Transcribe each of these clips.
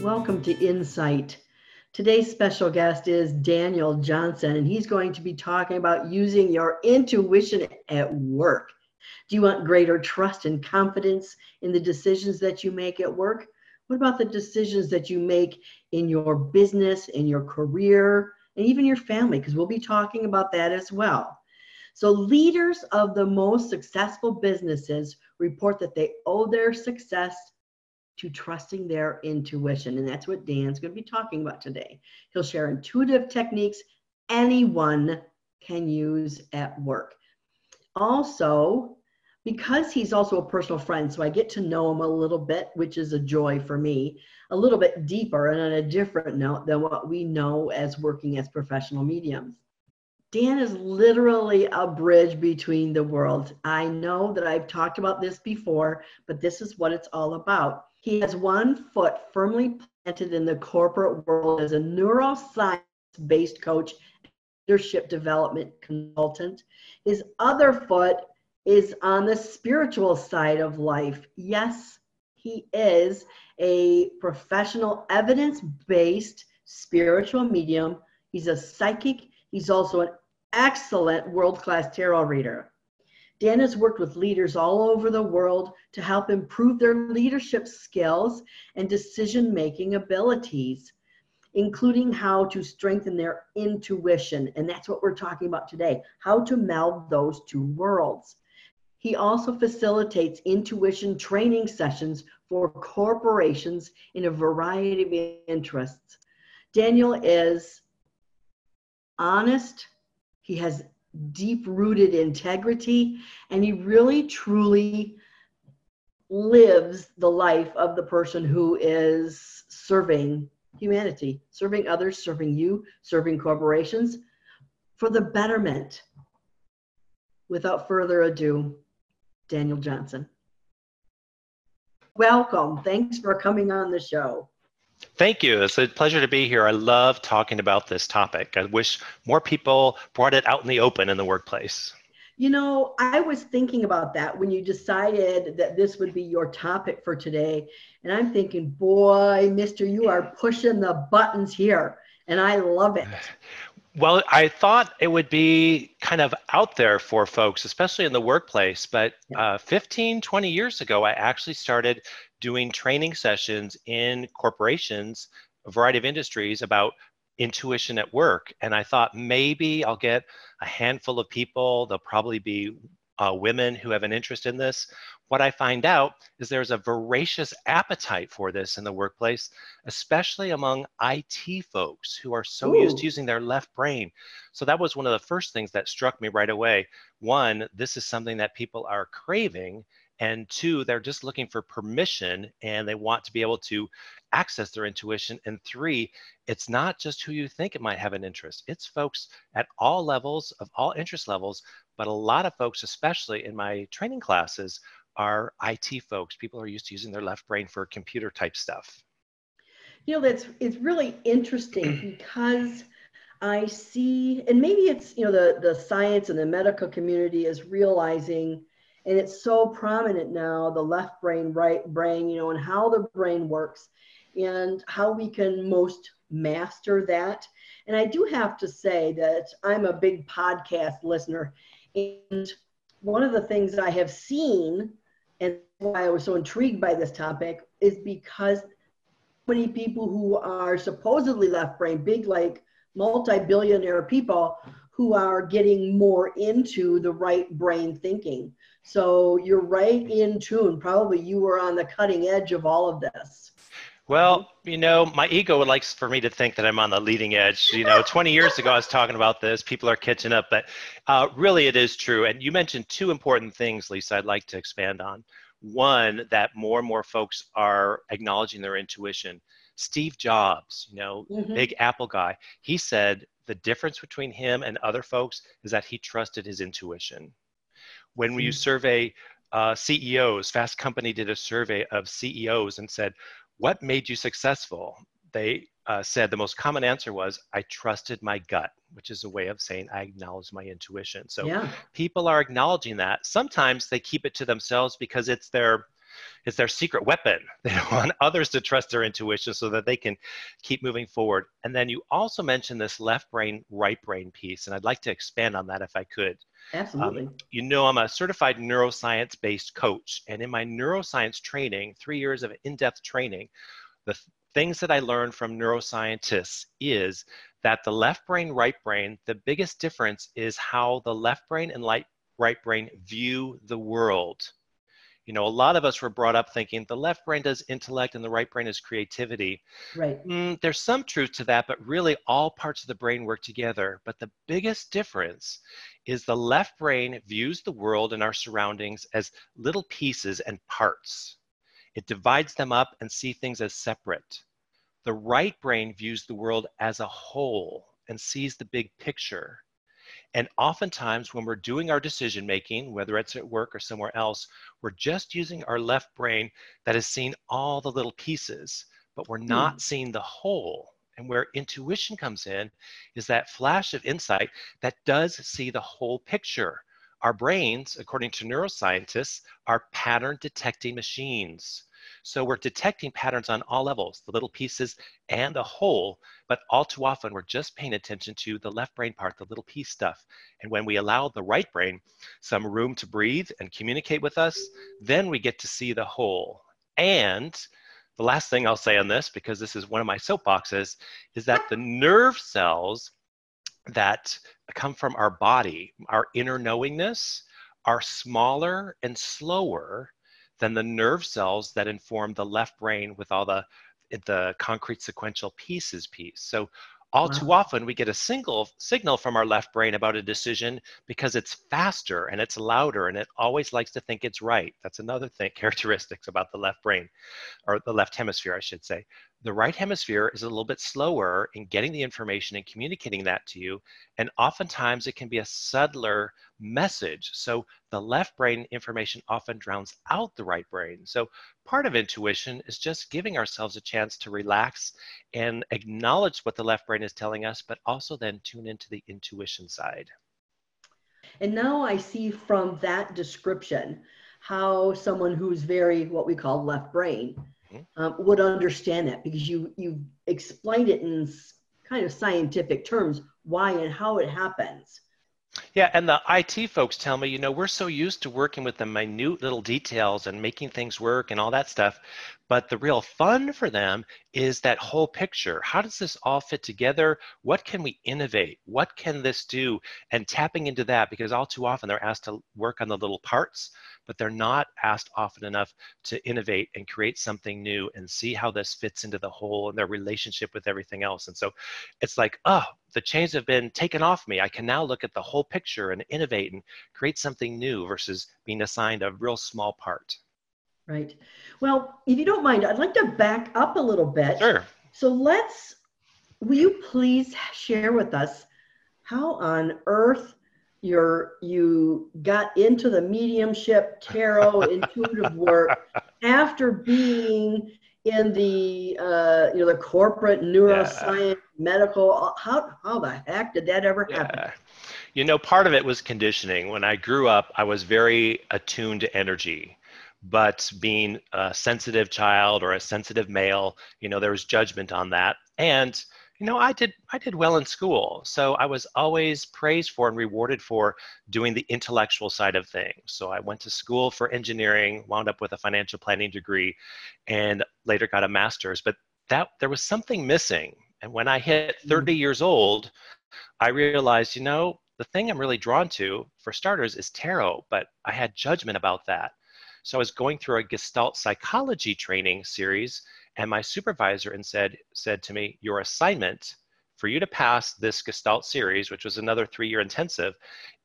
Welcome to Insight. Today's special guest is Daniel Johnson, and he's going to be talking about using your intuition at work. Do you want greater trust and confidence in the decisions that you make at work? What about the decisions that you make in your business, in your career, and even your family? Because we'll be talking about that as well. So leaders of the most successful businesses report that they owe their success to trusting their intuition. And that's what Dan's going to be talking about today. He'll share intuitive techniques anyone can use at work. Also, because he's also a personal friend, so I get to know him a little bit, which is a joy for me, a little bit deeper and on a different note than what we know as working as professional mediums. Dan is literally a bridge between the worlds. I know that I've talked about this before, but this is what it's all about. He has one foot firmly planted in the corporate world as a neuroscience-based coach, leadership development consultant. His other foot is on the spiritual side of life. Yes, he is a professional evidence-based spiritual medium. He's a psychic. He's also an excellent world-class tarot reader. Dan has worked with leaders all over the world to help improve their leadership skills and decision-making abilities, including how to strengthen their intuition. And that's what we're talking about today, how to meld those two worlds. He also facilitates intuition training sessions for corporations in a variety of interests. Daniel is honest, he has deep-rooted integrity, and he really, truly lives the life of the person who is serving humanity, serving others, serving you, serving corporations for the betterment. Without further ado, Daniel Johnson. Welcome. Thanks for coming on the show. Thank you. It's a pleasure to be here. I love talking about this topic. I wish more people brought it out in the open in the workplace. You know, I was thinking about that when you decided that this would be your topic for today. And I'm thinking, boy, mister, you are pushing the buttons here. And I love it. Well, I thought it would be kind of out there for folks, especially in the workplace. But 15-20 years ago, I actually started doing training sessions in corporations, a variety of industries, about intuition at work. And I thought maybe I'll get a handful of people. They'll probably be women who have an interest in this. What I find out is there's a voracious appetite for this in the workplace, especially among IT folks who are so used to using their left brain. So that was one of the first things that struck me right away. One, this is something that people are craving. And two, they're just looking for permission and they want to be able to access their intuition. And three, it's not just who you think it might have an interest. It's folks at all levels, of all interest levels, but a lot of folks, especially in my training classes, are IT folks. People are used to using their left brain for computer type stuff. You know, it's really interesting because I see, and maybe it's, you know, the science and the medical community is realizing, and it's so prominent now, the left brain, right brain, you know, and how the brain works and how we can most master that. And I do have to say that I'm a big podcast listener. And one of the things I have seen, and why I was so intrigued by this topic, is because many people who are supposedly left brain, big like multi-billionaire people, who are getting more into the right brain thinking. So you're right in tune. Probably you were on the cutting edge of all of this. Well, you know, my ego likes for me to think that I'm on the leading edge. You know, 20 years ago, I was talking about this. People are catching up, but really it is true. And you mentioned two important things, Lisa, I'd like to expand on. One, that more and more folks are acknowledging their intuition. Steve Jobs, you know, big Apple guy, he said, the difference between him and other folks is that he trusted his intuition. When you survey CEOs, Fast Company did a survey of CEOs and said, what made you successful? They said the most common answer was, I trusted my gut, which is a way of saying I acknowledge my intuition. So people are acknowledging that. Sometimes they keep it to themselves because it's their secret weapon. They don't want others to trust their intuition so that they can keep moving forward. And then you also mentioned this left brain, right brain piece. And I'd like to expand on that if I could. Absolutely. You know, I'm a certified neuroscience-based coach. And in my neuroscience training, 3 years of in-depth training, the things that I learned from neuroscientists is that the left brain, right brain, the biggest difference is how the left brain and right brain view the world. You know, a lot of us were brought up thinking the left brain does intellect and the right brain is creativity. Right. There's some truth to that, but really all parts of the brain work together. But the biggest difference is the left brain views the world and our surroundings as little pieces and parts. It divides them up and sees things as separate. The right brain views the world as a whole and sees the big picture. And oftentimes when we're doing our decision making, whether it's at work or somewhere else, we're just using our left brain that has seen all the little pieces, but we're not seeing the whole. And where intuition comes in is that flash of insight that does see the whole picture. Our brains, according to neuroscientists, are pattern detecting machines. So we're detecting patterns on all levels, the little pieces and the whole, but all too often we're just paying attention to the left brain part, the little piece stuff. And when we allow the right brain some room to breathe and communicate with us, then we get to see the whole. And the last thing I'll say on this, because this is one of my soapboxes, is that the nerve cells that come from our body, our inner knowingness, are smaller and slower than the nerve cells that inform the left brain with all the concrete sequential pieces piece. So all too often we get a single signal from our left brain about a decision because it's faster and it's louder and it always likes to think it's right. That's another thing, characteristics about the left brain, or the left hemisphere, I should say. The right hemisphere is a little bit slower in getting the information and communicating that to you. And oftentimes it can be a subtler message. So the left brain information often drowns out the right brain. So part of intuition is just giving ourselves a chance to relax and acknowledge what the left brain is telling us, but also then tune into the intuition side. And now I see from that description how someone who's very what we call left brain would understand that, because you explained it in kind of scientific terms, why and how it happens. Yeah, and the IT folks tell me, you know, we're so used to working with the minute little details and making things work and all that stuff, but the real fun for them is that whole picture. How does this all fit together? What can we innovate? What can this do? And tapping into that, because all too often they're asked to work on the little parts, but they're not asked often enough to innovate and create something new and see how this fits into the whole and their relationship with everything else. And so it's like, oh, the chains have been taken off me. I can now look at the whole picture and innovate and create something new versus being assigned a real small part. Right. Well, if you don't mind, I'd like to back up a little bit. Sure. So will you please share with us how on earth you got into the mediumship, tarot, intuitive work after being in the the corporate neuroscience, medical? How the heck did that ever happen? You know, part of it was conditioning. When I grew up, I was very attuned to energy. But being a sensitive child or a sensitive male, you know, there was judgment on that. And you know, I did well in school. So I was always praised for and rewarded for doing the intellectual side of things. So I went to school for engineering, wound up with a financial planning degree, and later got a master's. But there was something missing. And when I hit 30 years old, I realized, you know, the thing I'm really drawn to, for starters, is tarot. But I had judgment about that. So I was going through a Gestalt psychology training series, and my supervisor said to me, your assignment for you to pass this Gestalt series, which was another 3-year intensive,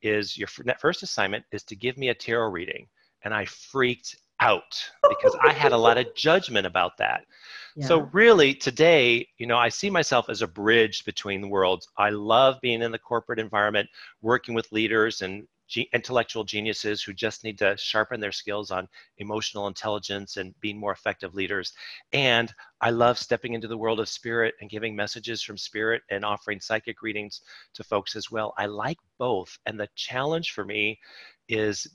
is your first assignment is to give me a tarot reading. And I freaked out because I had a lot of judgment about that. Yeah. So really today, you know, I see myself as a bridge between the worlds. I love being in the corporate environment, working with leaders and intellectual geniuses who just need to sharpen their skills on emotional intelligence and being more effective leaders. And I love stepping into the world of spirit and giving messages from spirit and offering psychic readings to folks as well. I like both. And the challenge for me is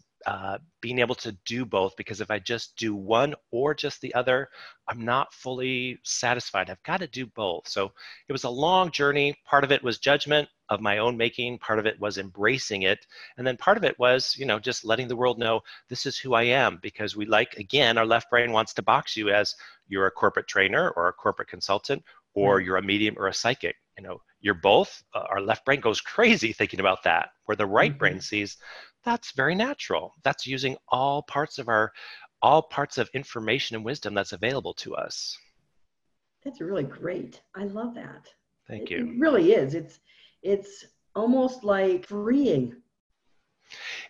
being able to do both, because if I just do one or just the other, I'm not fully satisfied. I've got to do both. So it was a long journey. Part of it was judgment of my own making. Part of it was embracing it. And then part of it was, you know, just letting the world know this is who I am, because we like, again, our left brain wants to box you as you're a corporate trainer or a corporate consultant, or you're a medium or a psychic. You know, you're both. Our left brain goes crazy thinking about that, where the right brain sees that's very natural. That's using all parts of information and wisdom that's available to us. That's really great. I love that. Thank you. It really is. It's almost like freeing.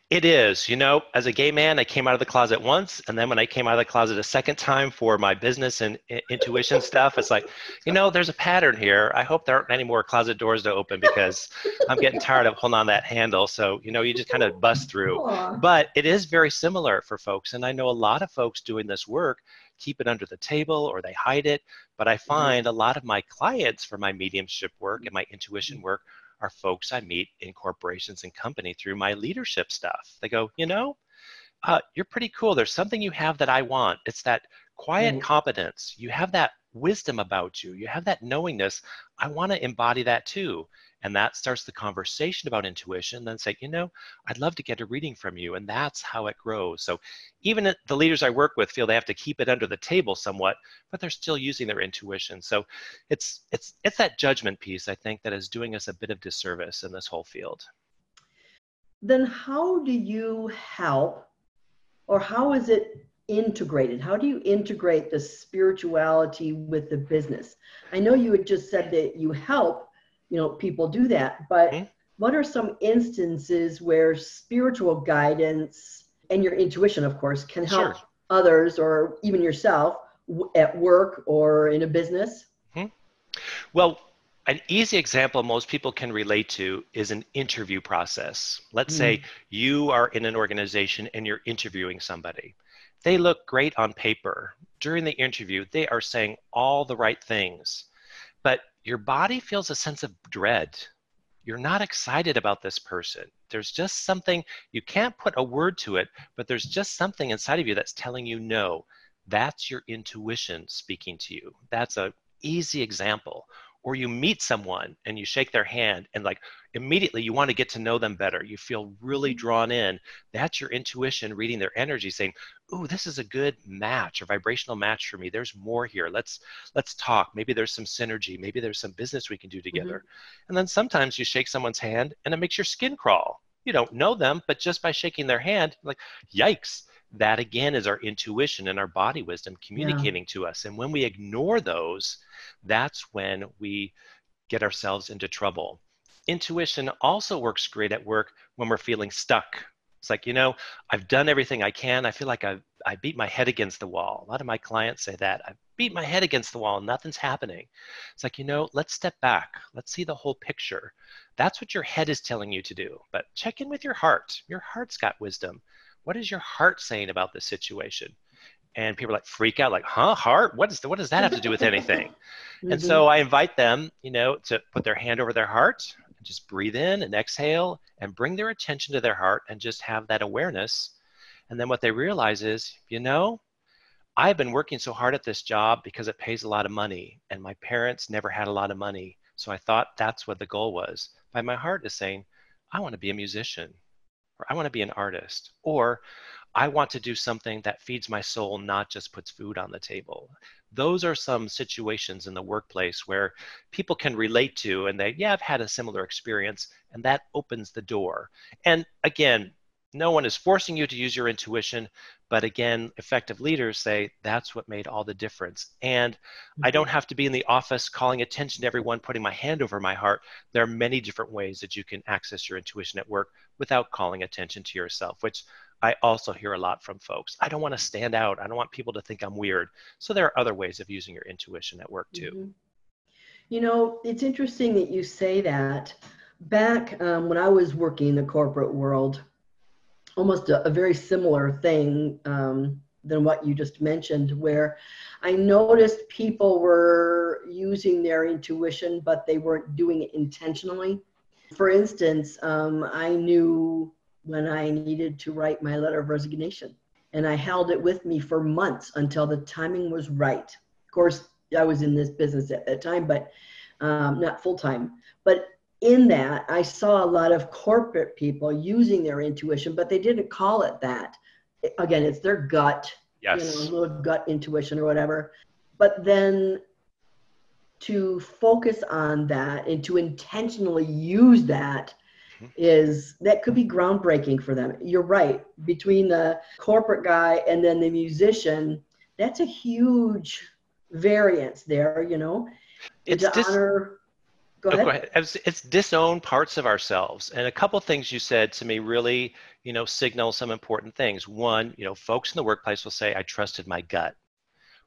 It is. You know, as a gay man, I came out of the closet once. And then when I came out of the closet a second time for my business and intuition stuff, it's like, you know, there's a pattern here. I hope there aren't any more closet doors to open, because I'm getting tired of holding on that handle. So, you know, you just kind of bust through. But it is very similar for folks. And I know a lot of folks doing this work keep it under the table or they hide it. But I find a lot of my clients for my mediumship work and my intuition work are folks I meet in corporations and company through my leadership stuff. They go, you know, you're pretty cool. There's something you have that I want. It's that quiet competence. You have that wisdom about you. You have that knowingness. I want to embody that too. And that starts the conversation about intuition. Then say, you know, I'd love to get a reading from you. And that's how it grows. So even the leaders I work with feel they have to keep it under the table somewhat, but they're still using their intuition. So it's that judgment piece, I think, that is doing us a bit of disservice in this whole field. Then how do you help, or how is it integrated? How do you integrate the spirituality with the business? I know you had just said that you help, you know, people do that, but what are some instances where spiritual guidance and your intuition, of course, can help others or even yourself at work or in a business? Well, an easy example most people can relate to is an interview process. Let's say you are in an organization and you're interviewing somebody. They look great on paper. During the interview, they are saying all the right things, but your body feels a sense of dread. You're not excited about this person. There's just something, you can't put a word to it, but there's just something inside of you that's telling you no. That's your intuition speaking to you. That's an easy example. Or you meet someone and you shake their hand and like immediately you want to get to know them better. You feel really drawn in. That's your intuition reading their energy saying, ooh, this is a good match or vibrational match for me. There's more here. Let's talk. Maybe there's some synergy. Maybe there's some business we can do together. And then sometimes you shake someone's hand and it makes your skin crawl. You don't know them, but just by shaking their hand, like, yikes. That again is our intuition and our body wisdom communicating to us. And when we ignore those, that's when we get ourselves into trouble. Intuition also works great at work when we're feeling stuck. It's like, you know, I've done everything I can. I feel like I beat my head against the wall. A lot of my clients say that. I beat my head against the wall and nothing's happening. It's like, you know, let's step back. Let's see the whole picture. That's what your head is telling you to do. But check in with your heart. Your heart's got wisdom. What is your heart saying about this situation? And people like freak out, like, huh, heart? What does that have to do with anything? And so I invite them, you know, to put their hand over their heart and just breathe in and exhale and bring their attention to their heart and just have that awareness. And then what they realize is, you know, I've been working so hard at this job because it pays a lot of money and my parents never had a lot of money. So I thought that's what the goal was. But my heart is saying, I want to be a musician. Or I want to be an artist, or I want to do something that feeds my soul, not just puts food on the table. Those are some situations in the workplace where people can relate to and they, yeah, I've had a similar experience, and that opens the door. And again, no one is forcing you to use your intuition, but again, effective leaders say that's what made all the difference. And I don't have to be in the office calling attention to everyone, putting my hand over my heart. There are many different ways that you can access your intuition at work without calling attention to yourself, which I also hear a lot from folks. I don't want to stand out. I don't want people to think I'm weird. So there are other ways of using your intuition at work too. You know, it's interesting that you say that. Back when I was working in the corporate world, almost a very similar thing than what you just mentioned, where I noticed people were using their intuition, but they weren't doing it intentionally. For instance, I knew when I needed to write my letter of resignation, and I held it with me for months until the timing was right. Of course, I was in this business at that time, but not full-time. But in that, I saw a lot of corporate people using their intuition, but they didn't call it that. Again, it's their gut, yes, you know, little gut intuition or whatever. But then to focus on that and to intentionally use that is, that could be groundbreaking for them. You're right. Between the corporate guy and then the musician, that's a huge variance there, you know. It's to honor. Go ahead. It's disown parts of ourselves. And a couple things you said to me really, you know, signal some important things. One, you know, folks in the workplace will say, I trusted my gut.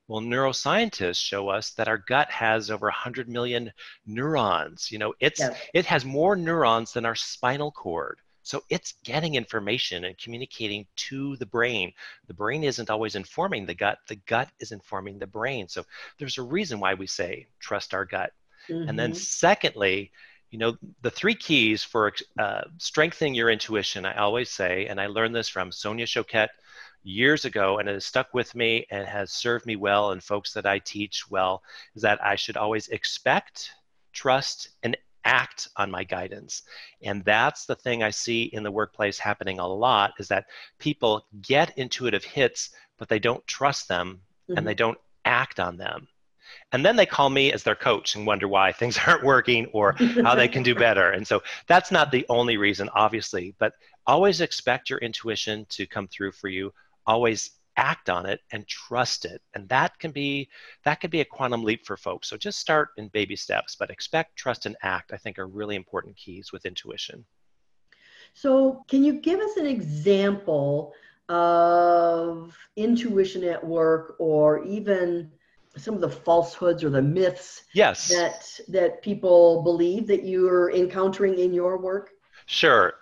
Well, neuroscientists show us that our gut has over 100 million neurons. You know, it has more neurons than our spinal cord. So it's getting information and communicating to the brain. The brain isn't always informing the gut is informing the brain. So there's a reason why we say trust our gut. Mm-hmm. And then secondly, you know, the three keys for strengthening your intuition, I always say, and I learned this from Sonia Choquette years ago, and it has stuck with me and has served me well and folks that I teach well, is that I should always expect, trust, and act on my guidance. And that's the thing I see in the workplace happening a lot, is that people get intuitive hits, but they don't trust them, mm-hmm, and they don't act on them. And then they call me as their coach and wonder why things aren't working or how they can do better. And so that's not the only reason, obviously, but always expect your intuition to come through for you. Always act on it and trust it. And that could be a quantum leap for folks. So just start in baby steps, but expect, trust, and act, I think, are really important keys with intuition. So can you give us an example of intuition at work, or even some of the falsehoods or the myths, yes, that people believe that you're encountering in your work? Sure.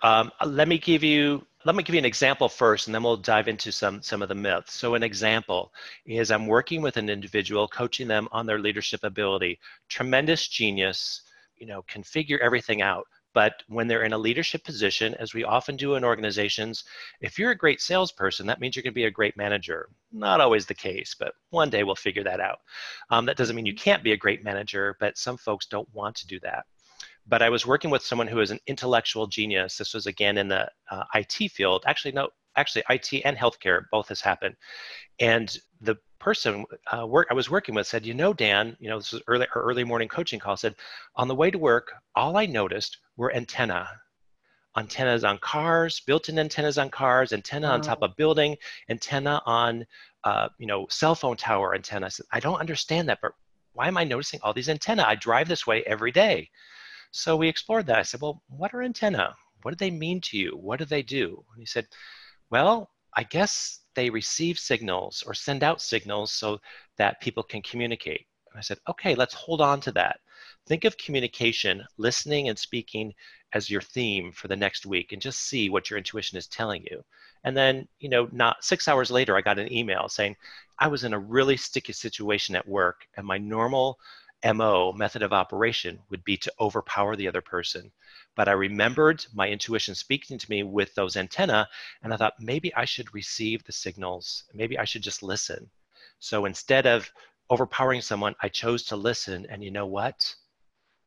Let me give you an example first, and then we'll dive into some of the myths. So an example is, I'm working with an individual, coaching them on their leadership ability. Tremendous genius, you know, can figure everything out. But when they're in a leadership position, as we often do in organizations, if you're a great salesperson, that means you're going to be a great manager. Not always the case, but one day we'll figure that out. That doesn't mean you can't be a great manager, but some folks don't want to do that. But I was working with someone who is an intellectual genius. This was, again, in the IT field. Actually, IT and healthcare, both has happened. And the person I was working with said, you know, Dan, you know, this was early morning coaching call, said, on the way to work, all I noticed were antennas on cars, built-in antennas on cars, antenna on top of building, antenna on, you know, cell phone tower antenna. I said, I don't understand that, but why am I noticing all these antenna? I drive this way every day. So we explored that. I said, well, what are antenna? What do they mean to you? What do they do? And he said, well, I guess they receive signals or send out signals so that people can communicate. And I said, okay, let's hold on to that. Think of communication, listening and speaking as your theme for the next week, and just see what your intuition is telling you. And then, you know, not 6 hours later, I got an email saying, I was in a really sticky situation at work, and my normal MO, method of operation, would be to overpower the other person. But I remembered my intuition speaking to me with those antenna, and I thought, maybe I should receive the signals. Maybe I should just listen. So instead of overpowering someone, I chose to listen, and you know what?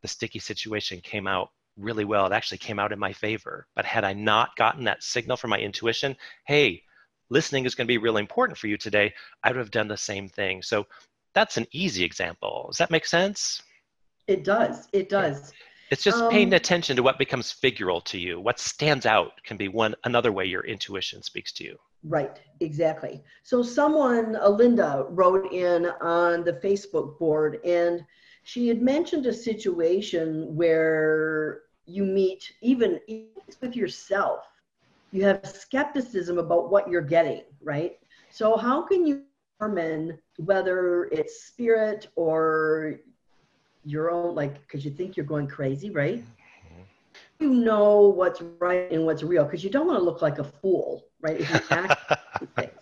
The sticky situation came out really well. It actually came out in my favor. But had I not gotten that signal from my intuition, hey, listening is going to be really important for you today, I would have done the same thing. So that's an easy example. Does that make sense? It does. It does. It's just paying attention to what becomes figural to you. What stands out can be another way your intuition speaks to you. Right. Exactly. So someone, Linda, wrote in on the Facebook board, and she had mentioned a situation where you meet, even with yourself, you have skepticism about what you're getting, right? So how can you determine whether it's spirit or your own, like, because you think you're going crazy, right? you know what's right and what's real? Because you don't want to look like a fool, right? If you act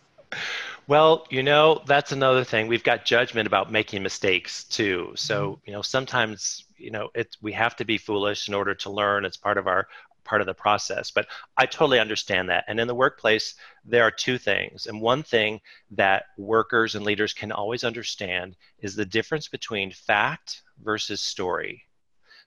well, you know, that's another thing. We've got judgment about making mistakes too. So, you know, sometimes, you know, we have to be foolish in order to learn. It's part of the process. But I totally understand that. And in the workplace, there are two things. And one thing that workers and leaders can always understand is the difference between fact versus story.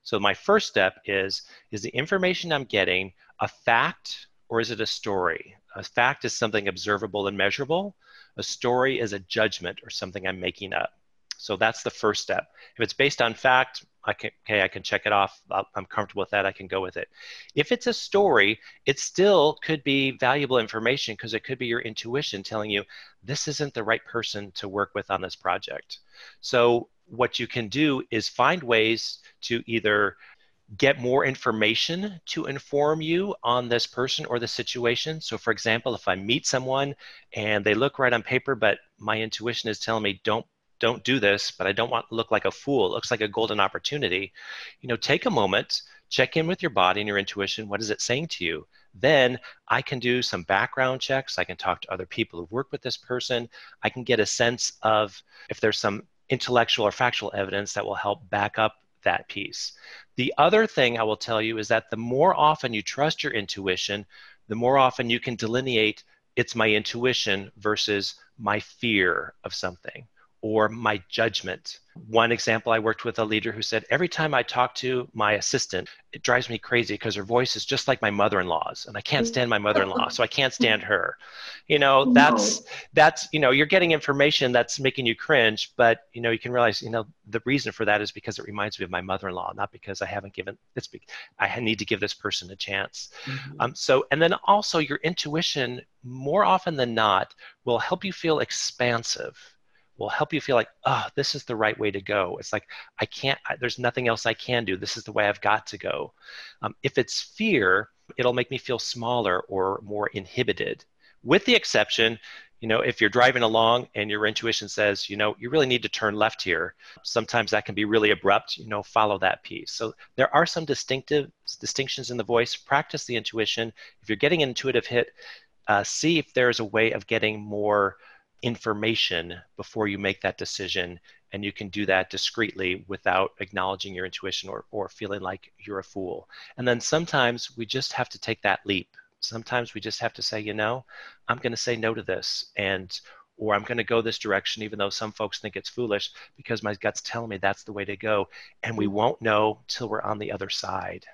So my first step is the information I'm getting a fact or is it a story? A fact is something observable and measurable. A story is a judgment or something I'm making up. So that's the first step. If it's based on fact, I can check it off. I'm comfortable with that. I can go with it. If it's a story, it still could be valuable information because it could be your intuition telling you this isn't the right person to work with on this project. So what you can do is find ways to either get more information to inform you on this person or the situation. So for example, if I meet someone and they look right on paper, but my intuition is telling me don't do this, but I don't want to look like a fool. It looks like a golden opportunity. You know, take a moment, check in with your body and your intuition. What is it saying to you? Then I can do some background checks. I can talk to other people who've worked with this person. I can get a sense of if there's some intellectual or factual evidence that will help back up that piece. The other thing I will tell you is that the more often you trust your intuition, the more often you can delineate it's my intuition versus my fear of something or my judgment. One example, I worked with a leader who said, every time I talk to my assistant, it drives me crazy because her voice is just like my mother-in-law's, and I can't stand my mother-in-law, so I can't stand her. You know, that's, you know, you're getting information that's making you cringe, but, you know, you can realize, you know, the reason for that is because it reminds me of my mother-in-law, not because I haven't given this, I need to give this person a chance. Mm-hmm. And then also your intuition, more often than not, will help you feel expansive. Will help you feel like, oh, this is the right way to go. It's like, there's nothing else I can do. This is the way I've got to go. If it's fear, it'll make me feel smaller or more inhibited. With the exception, you know, if you're driving along and your intuition says, you know, you really need to turn left here. Sometimes that can be really abrupt, you know, follow that piece. So there are some distinctions in the voice. Practice the intuition. If you're getting an intuitive hit, see if there's a way of getting more information before you make that decision, and you can do that discreetly without acknowledging your intuition or feeling like you're a fool. And then sometimes we just have to take that leap. Sometimes we just have to say, you know, I'm going to say no to this, or I'm going to go this direction, even though some folks think it's foolish, because my gut's telling me that's the way to go, and we won't know till we're on the other side.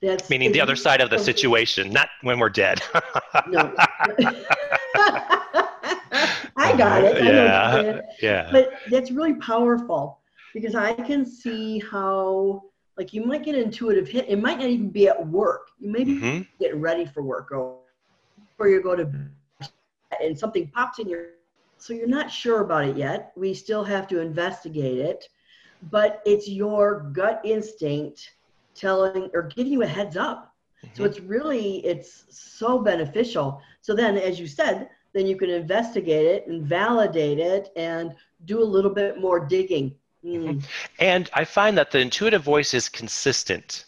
That's meaning the other side of the situation, not when we're dead. No. I got it. Yeah. But that's really powerful because I can see how, like, you might get an intuitive hit. It might not even be at work. You maybe get ready for work or before you go to bed and something pops in your, so you're not sure about it yet. We still have to investigate it, but it's your gut instinct telling or giving you a heads up. Mm-hmm. So it's so beneficial. So then, as you said, then you can investigate it and validate it and do a little bit more digging. Mm. And I find that the intuitive voice is consistent.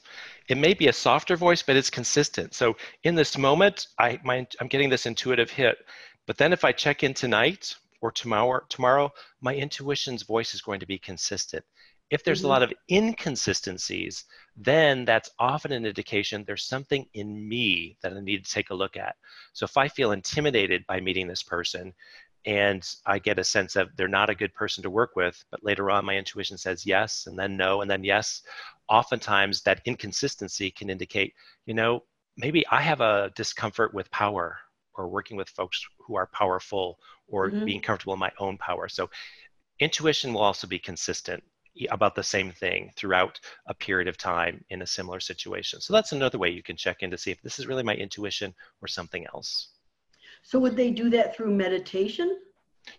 It may be a softer voice, but it's consistent. So in this moment, I'm getting this intuitive hit. But then if I check in tonight or tomorrow, my intuition's voice is going to be consistent. If there's a lot of inconsistencies, then that's often an indication there's something in me that I need to take a look at. So if I feel intimidated by meeting this person and I get a sense of they're not a good person to work with, but later on my intuition says yes and then no and then yes, oftentimes that inconsistency can indicate, you know, maybe I have a discomfort with power or working with folks who are powerful or being comfortable in my own power. So intuition will also be consistent about the same thing throughout a period of time in a similar situation. So that's another way you can check in to see if this is really my intuition or something else. So would they do that through meditation?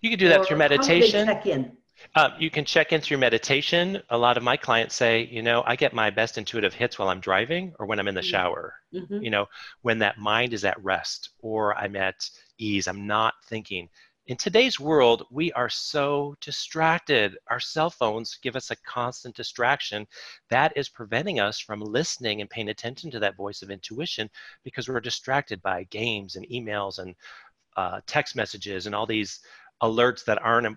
You could do that through meditation. How do they check in? You can check in through meditation. A lot of my clients say, you know, I get my best intuitive hits while I'm driving or when I'm in the shower, you know, when that mind is at rest or I'm at ease, I'm not thinking. In today's world, we are so distracted. Our cell phones give us a constant distraction that is preventing us from listening and paying attention to that voice of intuition, because we're distracted by games and emails and text messages and all these alerts that aren't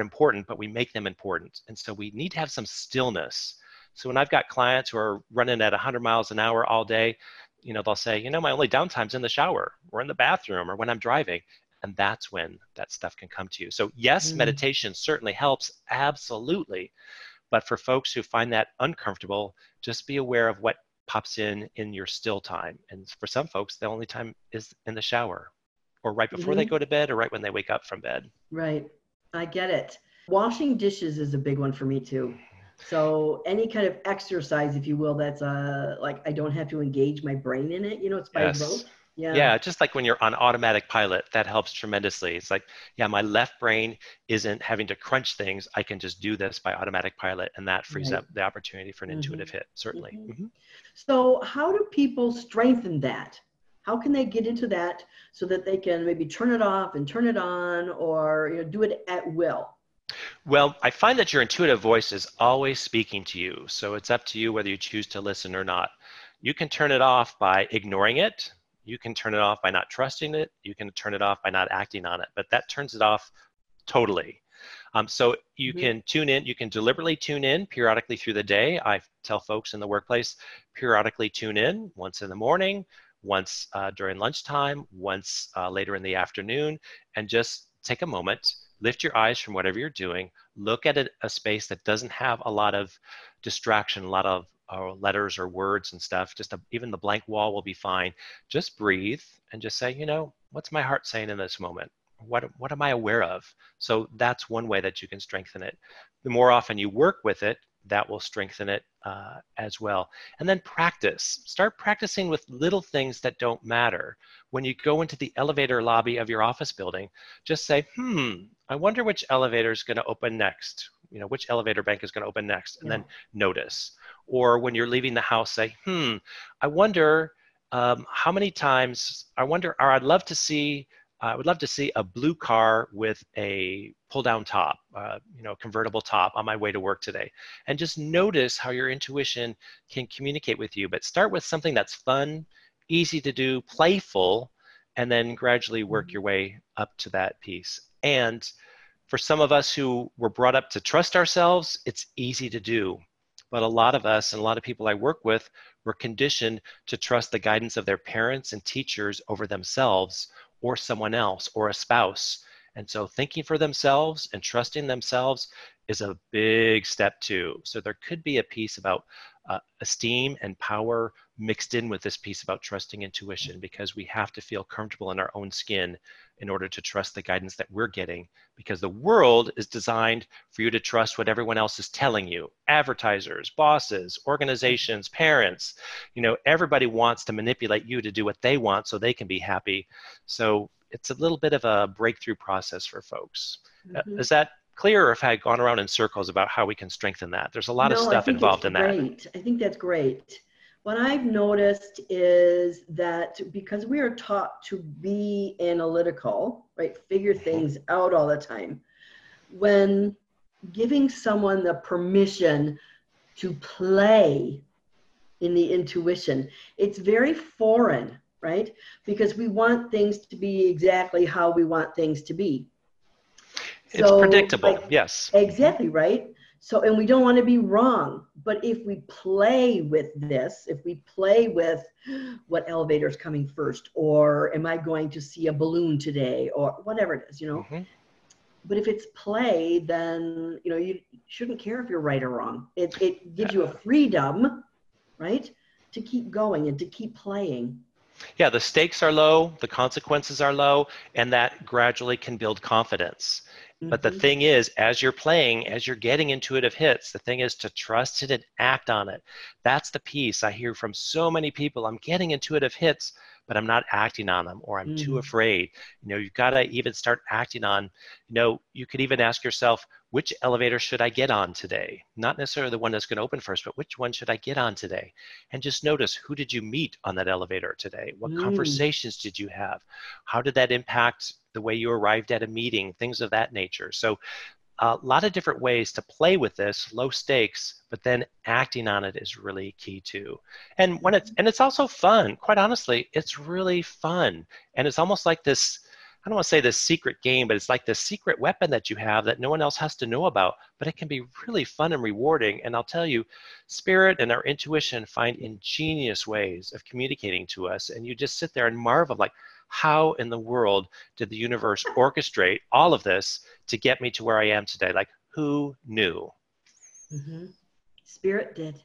important, but we make them important. And so we need to have some stillness. So when I've got clients who are running at 100 miles an hour all day, you know, they'll say, you know, my only downtime's in the shower or in the bathroom or when I'm driving. And that's when that stuff can come to you. So yes, meditation certainly helps, absolutely. But for folks who find that uncomfortable, just be aware of what pops in your still time. And for some folks, the only time is in the shower or right before they go to bed or right when they wake up from bed. Right. I get it. Washing dishes is a big one for me too. So any kind of exercise, if you will, that's like I don't have to engage my brain in it. You know, it's by rote. Yeah, just like when you're on automatic pilot, that helps tremendously. It's like, yeah, my left brain isn't having to crunch things. I can just do this by automatic pilot, and that frees up the opportunity for an intuitive hit, certainly. So how do people strengthen that? How can they get into that so that they can maybe turn it off and turn it on, or you know, do it at will? Well, I find that your intuitive voice is always speaking to you. So it's up to you whether you choose to listen or not. You can turn it off by ignoring it. You can turn it off by not trusting it. You can turn it off by not acting on it. But that turns it off totally. So you can tune in. You can deliberately tune in periodically through the day. I tell folks in the workplace, periodically tune in once in the morning, once during lunchtime, once later in the afternoon, and just take a moment. Lift your eyes from whatever you're doing. Look at a space that doesn't have a lot of distraction, a lot of letters or words and stuff. Just even the blank wall will be fine. Just breathe and just say, you know, what's my heart saying in this moment? What am I aware of? So that's one way that you can strengthen it. The more often you work with it, that will strengthen it as well. And then practice. Start practicing with little things that don't matter. When you go into the elevator lobby of your office building, just say, I wonder which elevator is going to open next. You know, which elevator bank is going to open next? And then notice. Or when you're leaving the house, say, I wonder how many times, I would love to see a blue car with a pull-down top, you know, convertible top on my way to work today. And just notice how your intuition can communicate with you. But start with something that's fun, easy to do, playful, and then gradually work your way up to that piece. And for some of us who were brought up to trust ourselves, it's easy to do. But a lot of us and a lot of people I work with were conditioned to trust the guidance of their parents and teachers over themselves, or someone else, or a spouse. And so thinking for themselves and trusting themselves is a big step too. So there could be a piece about esteem and power mixed in with this piece about trusting intuition, because we have to feel comfortable in our own skin in order to trust the guidance that we're getting, because the world is designed for you to trust what everyone else is telling you. Advertisers, bosses, organizations, parents, you know, everybody wants to manipulate you to do what they want so they can be happy. So it's a little bit of a breakthrough process for folks. Is that clear, or have I gone around in circles about how we can strengthen that? There's a lot of stuff involved in that. I think that's great. What I've noticed is that because we are taught to be analytical, right, figure things out all the time, when giving someone the permission to play in the intuition, it's very foreign, right? Because we want things to be exactly how we want things to be. It's predictable, like, yes. Exactly, right? So, and we don't want to be wrong, but if we play with this, if we play with what elevator is coming first, or am I going to see a balloon today, or whatever it is, you know, but if it's play, then, you know, you shouldn't care if you're right or wrong. It gives you a freedom, right, to keep going and to keep playing. Yeah, the stakes are low, the consequences are low, and that gradually can build confidence. But the thing is, as you're playing, as you're getting intuitive hits, the thing is to trust it and act on it. That's the piece I hear from so many people. I'm getting intuitive hits, but I'm not acting on them, or I'm too afraid. You know, you've got to even start acting on, you know, you could even ask yourself, which elevator should I get on today? Not necessarily the one that's going to open first, but which one should I get on today? And just notice, who did you meet on that elevator today? What conversations did you have? How did that impact the way you arrived at a meeting, things of that nature. So a lot of different ways to play with this, low stakes, but then acting on it is really key too. And when it's also fun, quite honestly, it's really fun. And it's almost like this, I don't want to say this secret game, but it's like the secret weapon that you have that no one else has to know about, but it can be really fun and rewarding. And I'll tell you, spirit and our intuition find ingenious ways of communicating to us. And you just sit there and marvel, like, how in the world did the universe orchestrate all of this to get me to where I am today? Like, who knew? Mm-hmm. Spirit did.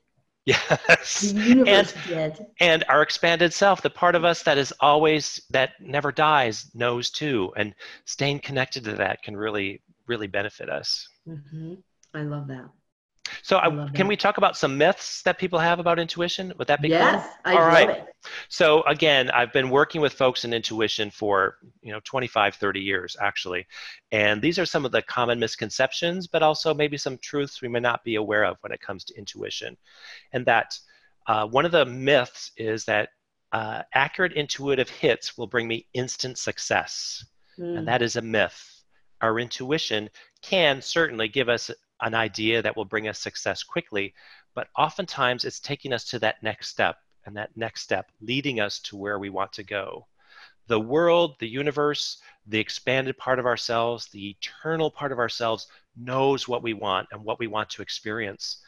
Yes. The universe did. And our expanded self, the part of us that is always, that never dies, knows too. And staying connected to that can really, really benefit us. Mm-hmm. I love that. So can we talk about some myths that people have about intuition? Would that be cool? Yes, I love it. So again, I've been working with folks in intuition for 25, 30 years actually. And these are some of the common misconceptions, but also maybe some truths we may not be aware of when it comes to intuition. And that one of the myths is that accurate intuitive hits will bring me instant success. Mm. And that is a myth. Our intuition can certainly give us an idea that will bring us success quickly, but oftentimes it's taking us to that next step, and that next step leading us to where we want to go. The world, the universe, the expanded part of ourselves, the eternal part of ourselves knows what we want and what we want to experience.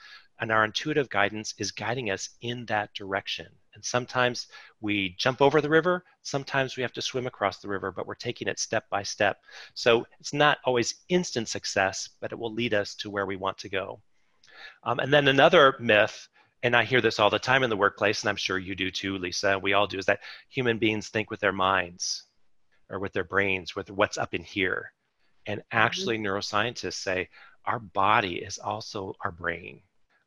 And our intuitive guidance is guiding us in that direction. And sometimes we jump over the river, sometimes we have to swim across the river, but we're taking it step by step. So it's not always instant success, but it will lead us to where we want to go. And then another myth, and I hear this all the time in the workplace, and I'm sure you do too, Lisa, we all do, is that human beings think with their minds or with their brains, with what's up in here. And actually neuroscientists say our body is also our brain.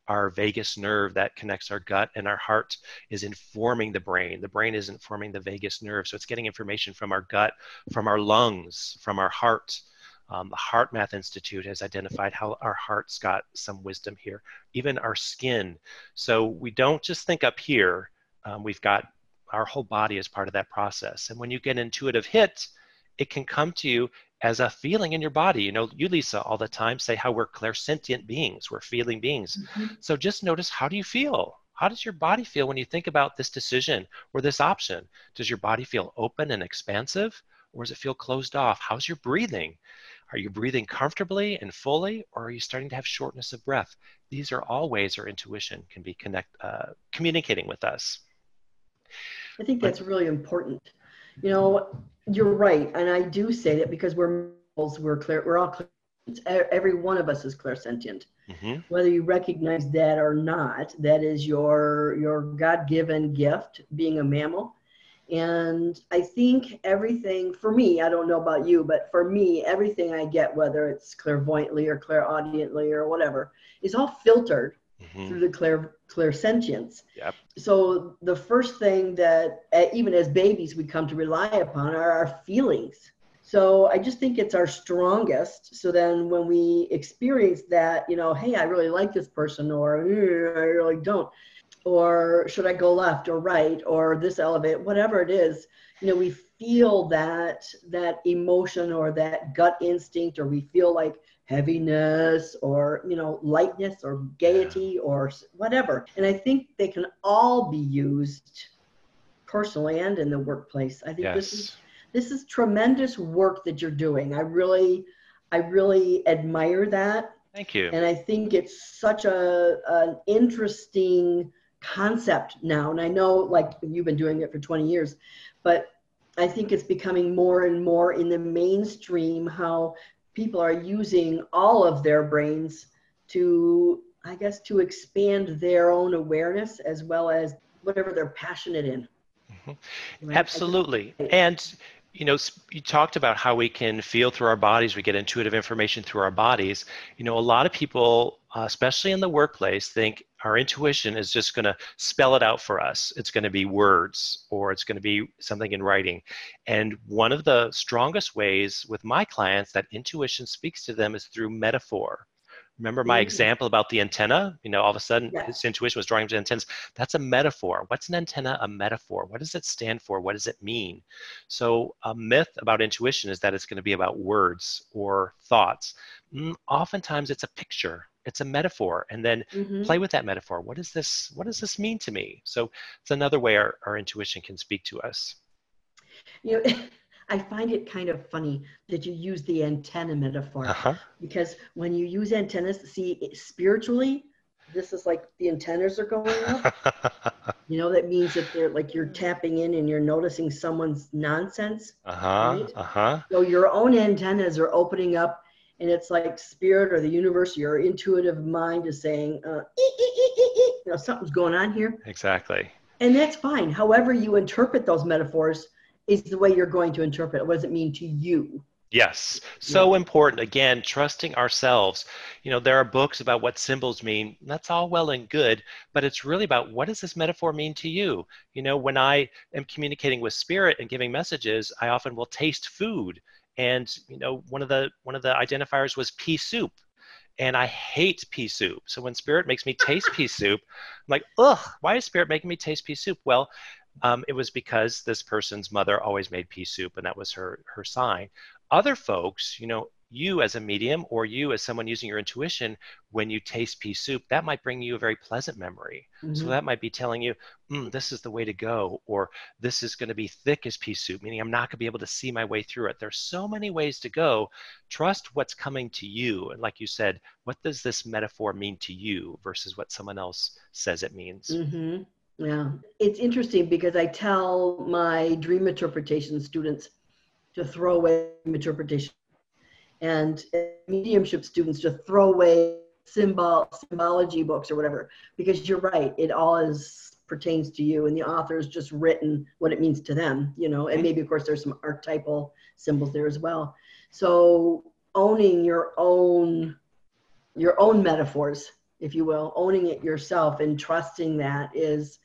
Our vagus nerve that connects our gut and our heart is informing the brain. The brain is informing the vagus nerve. So it's getting information from our gut, from our lungs, from our heart. The HeartMath Institute has identified how our heart's got some wisdom here, even our skin. So we don't just think up here. We've got our whole body as part of that process. And when you get an intuitive hit, it can come to you as a feeling in your body. You, Lisa, all the time say how we're clairsentient beings, we're feeling beings. Mm-hmm. So just notice, how do you feel? How does your body feel when you think about this decision or this option? Does your body feel open and expansive, or does it feel closed off? How's your breathing? Are you breathing comfortably and fully, or are you starting to have shortness of breath? These are all ways our intuition can be communicating with us. I think that's really important. You're right, and I do say that because we're all clairsentient. Every one of us is clairsentient. Mm-hmm. Whether you recognize that or not, that is your God-given gift, being a mammal. And I think everything, for me, I don't know about you, but for me, everything I get, whether it's clairvoyantly or clairaudiently or whatever, is all filtered through the clairsentience. Yep. So the first thing that, even as babies, we come to rely upon are our feelings. So I just think it's our strongest. So then when we experience that, hey, I really like this person, or I really don't, or should I go left or right, or this elevate, whatever it is, we feel that emotion or that gut instinct, or we feel like heaviness or lightness or gaiety or whatever. And I think they can all be used personally and in the workplace. I think this is tremendous work that you're doing. I really admire that. Thank you. And I think it's such an interesting concept now. And I know, like, you've been doing it for 20 years, but I think it's becoming more and more in the mainstream how people are using all of their brains to, I guess, to expand their own awareness as well as whatever they're passionate in. Mm-hmm. Right? Absolutely. And, you talked about how we can feel through our bodies. We get intuitive information through our bodies. A lot of people, especially in the workplace, think our intuition is just going to spell it out for us. It's going to be words, or it's going to be something in writing. And one of the strongest ways with my clients that intuition speaks to them is through metaphor. Remember my example about the antenna? You know, all of a sudden his intuition was drawing him to antennas. That's a metaphor. What's an antenna a metaphor? What does it stand for? What does it mean? So a myth about intuition is that it's going to be about words or thoughts. Oftentimes it's a picture. It's a metaphor, and then play with that metaphor. What is this? What does this mean to me? So it's another way our intuition can speak to us. You know, I find it kind of funny that you use the antenna metaphor, because when you use antennas, see, spiritually, this is like the antennas are going up. You know, that means that they're like, you're tapping in and you're noticing someone's nonsense. Right? So your own antennas are opening up. And it's like spirit or the universe, your intuitive mind is saying, you know, something's going on here. Exactly. And that's fine. However you interpret those metaphors is the way you're going to interpret it. What does it mean to you? Yes. So important. Again, trusting ourselves. You know, there are books about what symbols mean. That's all well and good, but it's really about what does this metaphor mean to you? You know, when I am communicating with spirit and giving messages, I often will taste food. And, you know, one of the identifiers was pea soup, and I hate pea soup. So when spirit makes me taste pea soup, I'm like, ugh, why is spirit making me taste pea soup? Well, it was because this person's mother always made pea soup, and that was her sign. Other folks, you know, you as a medium or you as someone using your intuition, when you taste pea soup, that might bring you a very pleasant memory. So that might be telling you, this is the way to go, or this is going to be thick as pea soup, meaning I'm not going to be able to see my way through it. There's so many ways to go. Trust what's coming to you. And like you said, what does this metaphor mean to you versus what someone else says it means? Yeah, it's interesting because I tell my dream interpretation students to throw away interpretation. And mediumship students to throw away symbology books or whatever, because you're right, it all pertains to you, and the author's just written what it means to them, you know, and maybe of course there's some archetypal symbols there as well. So owning your own metaphors, if you will, owning it yourself and trusting that is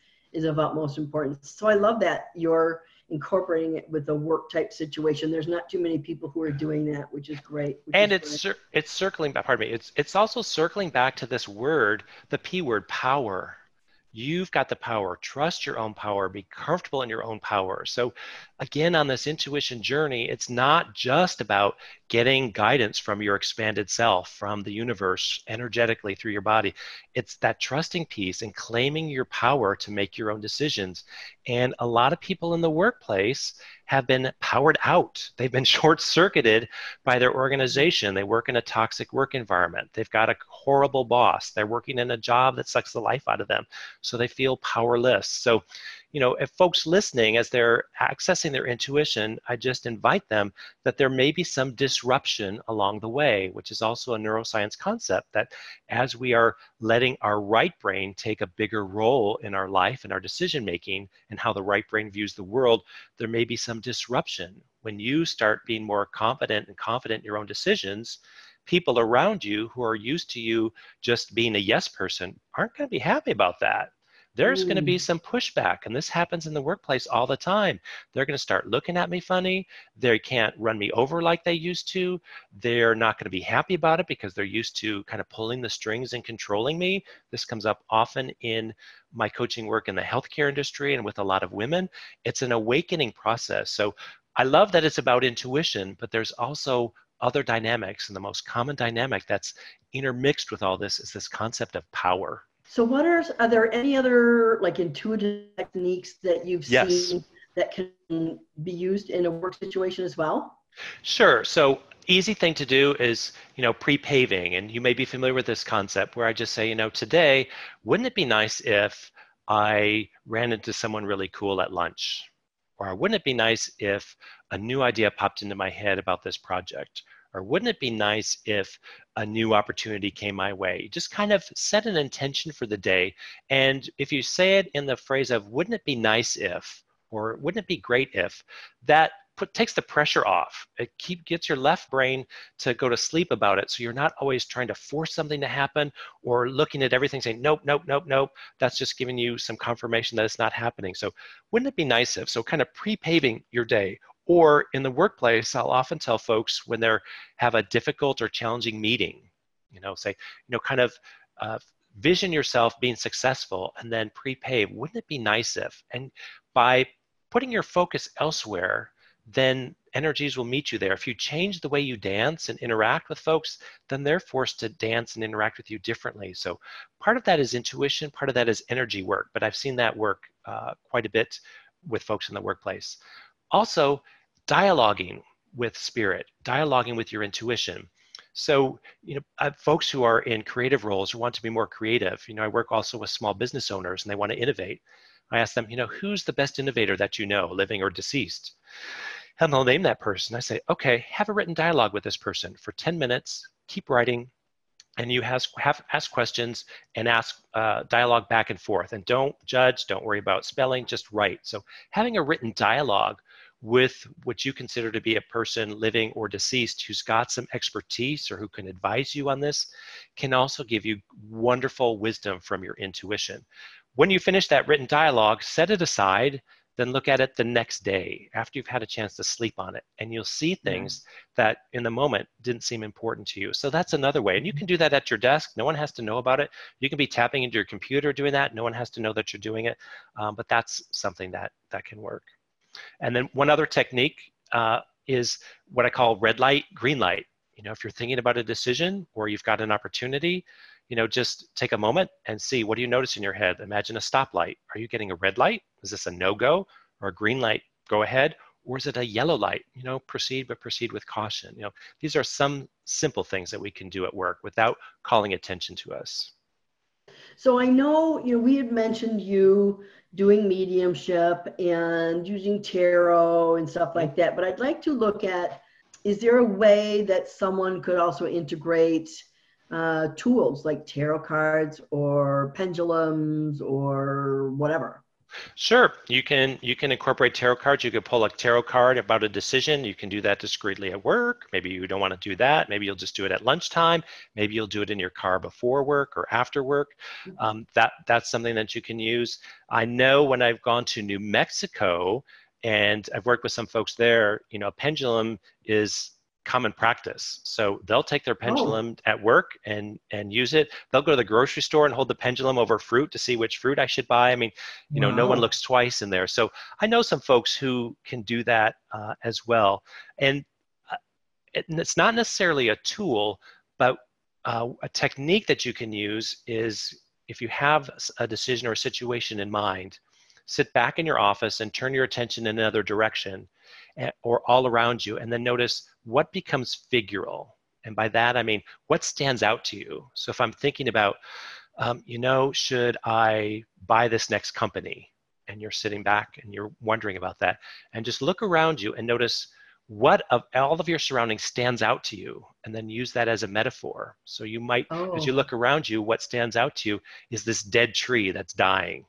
of utmost importance. So I love that you're incorporating it with a work type situation. There's not too many people who are doing that, which is great. And it's circling back, pardon me, it's also circling back to this word, the P word, power. You've got the power. Trust your own power. Be comfortable in your own power. So again, on this intuition journey, it's not just about getting guidance from your expanded self, from the universe, energetically through your body. It's that trusting piece and claiming your power to make your own decisions. And a lot of people in the workplace have been powered out. They've been short-circuited by their organization. They work in a toxic work environment. They've got a horrible boss. They're working in a job that sucks the life out of them. So they feel powerless. So, you know, if folks listening, as they're accessing their intuition, I just invite them that there may be some disruption along the way, which is also a neuroscience concept, that as we are letting our right brain take a bigger role in our life and our decision making and how the right brain views the world, there may be some disruption. When you start being more confident in your own decisions, people around you who are used to you just being a yes person aren't going to be happy about that. There's going to be some pushback, and this happens in the workplace all the time. They're going to start looking at me funny. They can't run me over like they used to. They're not going to be happy about it because they're used to kind of pulling the strings and controlling me. This comes up often in my coaching work in the healthcare industry and with a lot of women. It's an awakening process. So I love that it's about intuition, but there's also other dynamics, and the most common dynamic that's intermixed with all this is this concept of power. So are there any other like intuitive techniques that you've seen that can be used in a work situation as well? Sure. So easy thing to do is, you know, pre-paving. And you may be familiar with this concept where I just say, you know, today, wouldn't it be nice if I ran into someone really cool at lunch? Or wouldn't it be nice if a new idea popped into my head about this project? Or wouldn't it be nice if a new opportunity came my way? Just kind of set an intention for the day. And if you say it in the phrase of, wouldn't it be nice if, or wouldn't it be great if, that takes the pressure off. It gets your left brain to go to sleep about it. So you're not always trying to force something to happen or looking at everything saying, nope, nope, nope, nope. That's just giving you some confirmation that it's not happening. So wouldn't it be nice if? So kind of pre-paving your day. Or in the workplace, I'll often tell folks when they have a difficult or challenging meeting, say, kind of vision yourself being successful and then prepave. Wouldn't it be nice if, and by putting your focus elsewhere, then energies will meet you there. If you change the way you dance and interact with folks, then they're forced to dance and interact with you differently. So part of that is intuition, part of that is energy work, but I've seen that work quite a bit with folks in the workplace. Also, dialoguing with spirit, dialoguing with your intuition. So, folks who are in creative roles who want to be more creative, I work also with small business owners and they want to innovate. I ask them, who's the best innovator that you know, living or deceased? And they'll name that person. I say, okay, have a written dialogue with this person for 10 minutes, keep writing, and you ask questions and ask dialogue back and forth. And don't judge, don't worry about spelling, just write. So having a written dialogue with what you consider to be a person living or deceased who's got some expertise or who can advise you on this can also give you wonderful wisdom from your intuition. When you finish that written dialogue, set it aside, then look at it the next day after you've had a chance to sleep on it. And you'll see things that in the moment didn't seem important to you. So that's another way. And you can do that at your desk. No one has to know about it. You can be tapping into your computer doing that. No one has to know that you're doing it. But that's something that can work. And then one other technique is what I call red light, green light. If you're thinking about a decision or you've got an opportunity, just take a moment and see, what do you notice in your head? Imagine a stoplight. Are you getting a red light? Is this a no-go? Or a green light, go ahead? Or is it a yellow light? Proceed, but proceed with caution. These are some simple things that we can do at work without calling attention to us. So I know, we had mentioned you doing mediumship and using tarot and stuff like that, but I'd like to look at, is there a way that someone could also integrate tools like tarot cards or pendulums or whatever? Sure. You can incorporate tarot cards. You could pull a tarot card about a decision. You can do that discreetly at work. Maybe you don't want to do that. Maybe you'll just do it at lunchtime. Maybe you'll do it in your car before work or after work. That's something that you can use. I know when I've gone to New Mexico and I've worked with some folks there, a pendulum is common practice. So they'll take their pendulum at work and use it. They'll go to the grocery store and hold the pendulum over fruit to see which fruit I should buy. I mean, no one looks twice in there. So I know some folks who can do that as well. And it's not necessarily a tool, but a technique that you can use is, if you have a decision or a situation in mind, sit back in your office and turn your attention in another direction or all around you, and then notice what becomes figural. And by that, I mean, what stands out to you? So if I'm thinking about, should I buy this next company? And you're sitting back and you're wondering about that. And just look around you and notice what of all of your surroundings stands out to you, and then use that as a metaphor. So you might, as you look around you, what stands out to you is this dead tree that's dying.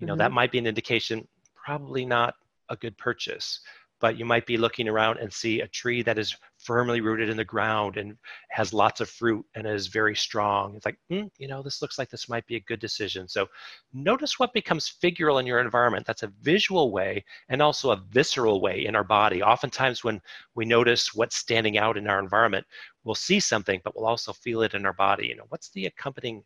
That might be an indication, probably not a good purchase, but you might be looking around and see a tree that is firmly rooted in the ground and has lots of fruit and is very strong. It's like, this looks like this might be a good decision. So notice what becomes figural in your environment. That's a visual way and also a visceral way in our body. Oftentimes when we notice what's standing out in our environment, we'll see something, but we'll also feel it in our body. What's the accompanying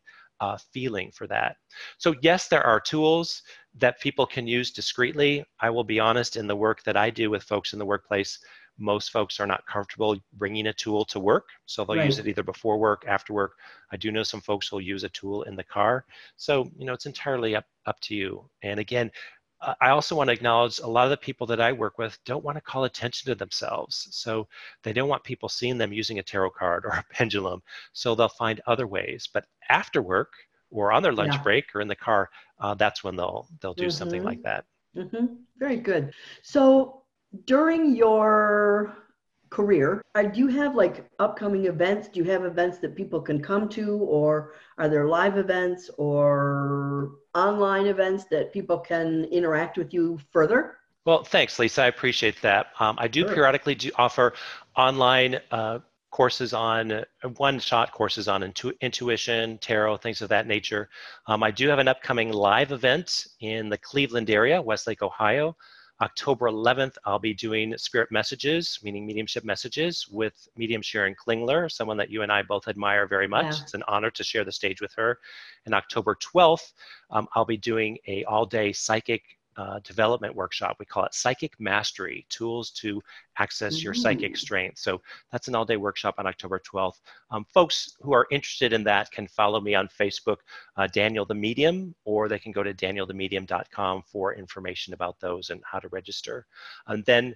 feeling for that? So yes, there are tools that people can use discreetly. I will be honest, in the work that I do with folks in the workplace, most folks are not comfortable bringing a tool to work. So they'll use it either before work, after work. I do know some folks will use a tool in the car. So, it's entirely up to you. And again, I also want to acknowledge a lot of the people that I work with don't want to call attention to themselves. So they don't want people seeing them using a tarot card or a pendulum. So they'll find other ways. But after work or on their lunch break or in the car, that's when they'll do something like that. Very good. So during your career, do you have like upcoming events? Do you have events that people can come to, or are there live events or online events that people can interact with you further? Well, thanks, Lisa. I appreciate that. I do periodically offer online courses on one-shot courses on intuition, tarot, things of that nature. I do have an upcoming live event in the Cleveland area, Westlake, Ohio. October 11th, I'll be doing spirit messages, meaning mediumship messages, with medium Sharon Klingler, someone that you and I both admire very much. Yeah. It's an honor to share the stage with her. And October 12th, I'll be doing an all-day psychic development workshop. We call it Psychic Mastery, Tools to Access Your Psychic Strength. So that's an all-day workshop on October 12th. Folks who are interested in that can follow me on Facebook, Daniel the Medium, or they can go to danielthemedium.com for information about those and how to register. And then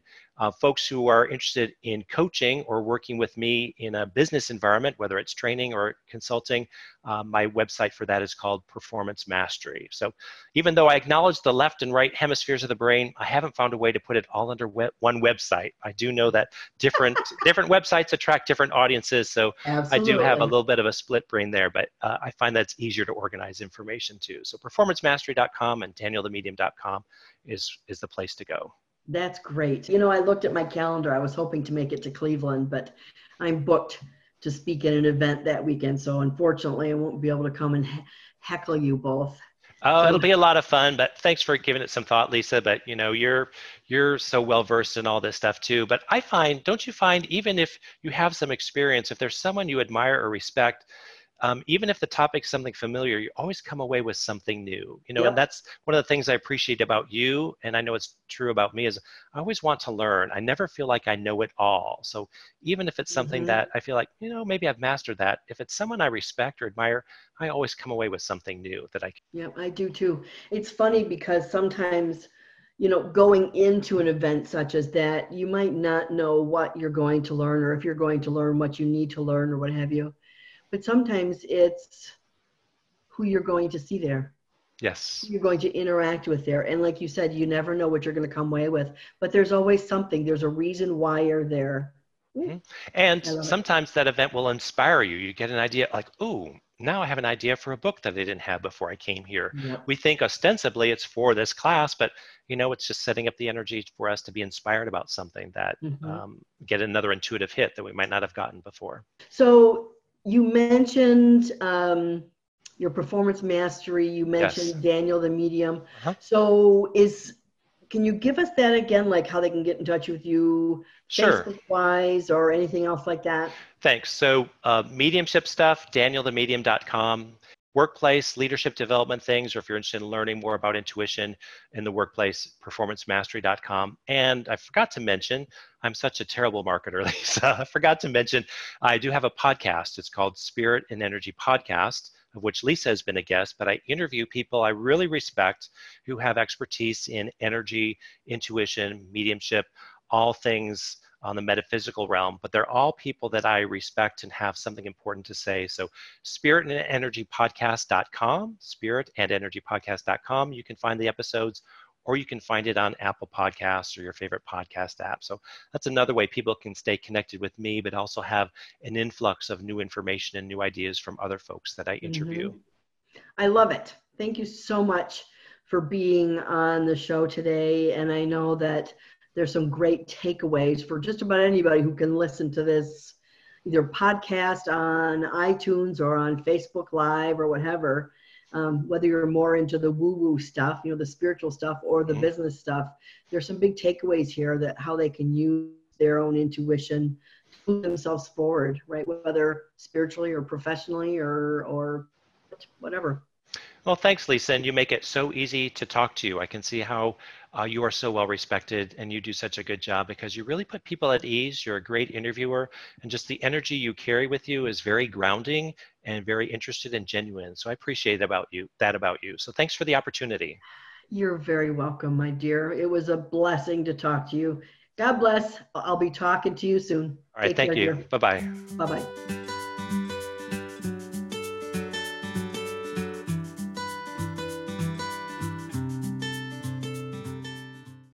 folks who are interested in coaching or working with me in a business environment, whether it's training or consulting, my website for that is called Performance Mastery. So even though I acknowledge the left and right hemispheres of the brain, I haven't found a way to put it all under one website. I do know that different websites attract different audiences, so absolutely. I do have a little bit of a split brain there, but I find that's easier to organize information too. So performancemastery.com and danielthemedium.com is the place to go. That's great. You know, I looked at my calendar. I was hoping to make it to Cleveland, but I'm booked to speak at an event that weekend, so unfortunately I won't be able to come and heckle you both. Oh, it'll be a lot of fun, but thanks for giving it some thought, Lisa. But you know, you're so well versed in all this stuff too. But I find, don't you find, even if you have some experience, if there's someone you admire or respect, even if the topic's something familiar, you always come away with something new, you know, yep. And that's one of the things I appreciate about you. And I know it's true about me, is I always want to learn. I never feel like I know it all. So even if it's something that I feel like, you know, maybe I've mastered that, if it's someone I respect or admire, I always come away with something new that I can. Yeah, I do too. It's funny because sometimes, you know, going into an event such as that, you might not know what you're going to learn, or if you're going to learn what you need to learn or what have you. But sometimes it's who you're going to see there. Yes. Who you're going to interact with there. And like you said, you never know what you're going to come away with, but there's always something. There's a reason why you're there. Mm-hmm. And sometimes that event will inspire you. You get an idea like, ooh, now I have an idea for a book that I didn't have before I came here. Yep. We think ostensibly it's for this class, but you know, it's just setting up the energy for us to be inspired about something that get another intuitive hit that we might not have gotten before. So you mentioned your Performance Mastery. You mentioned Daniel the Medium. So can you give us that again, like how they can get in touch with you? Sure. Facebook-wise or anything else like that? Thanks. So mediumship stuff, danielthemedium.com. Workplace, leadership development things, or if you're interested in learning more about intuition in the workplace, performancemastery.com. And I forgot to mention, I'm such a terrible marketer, Lisa. I forgot to mention, I do have a podcast. It's called Spirit and Energy Podcast, of which Lisa has been a guest, but I interview people I really respect who have expertise in energy, intuition, mediumship, all things on the metaphysical realm, but they're all people that I respect and have something important to say. So spiritandenergypodcast.com, spiritandenergypodcast.com. You can find the episodes, or you can find it on Apple Podcasts or your favorite podcast app. So that's another way people can stay connected with me, but also have an influx of new information and new ideas from other folks that I interview. I love it. Thank you so much for being on the show today. And I know that there's some great takeaways for just about anybody who can listen to this, either podcast on iTunes or on Facebook Live or whatever, whether you're more into the woo-woo stuff, you know, the spiritual stuff or the business stuff. There's some big takeaways here that how they can use their own intuition to move themselves forward, right? Whether spiritually or professionally or whatever. Well, thanks, Lisa. And you make it so easy to talk to you. I can see how you are so well respected and you do such a good job because you really put people at ease. You're a great interviewer and just the energy you carry with you is very grounding and very interested and genuine. So I appreciate that about you. So thanks for the opportunity. You're very welcome, my dear. It was a blessing to talk to you. God bless. I'll be talking to you soon. All right. Thank you. Bye-bye. Bye-bye.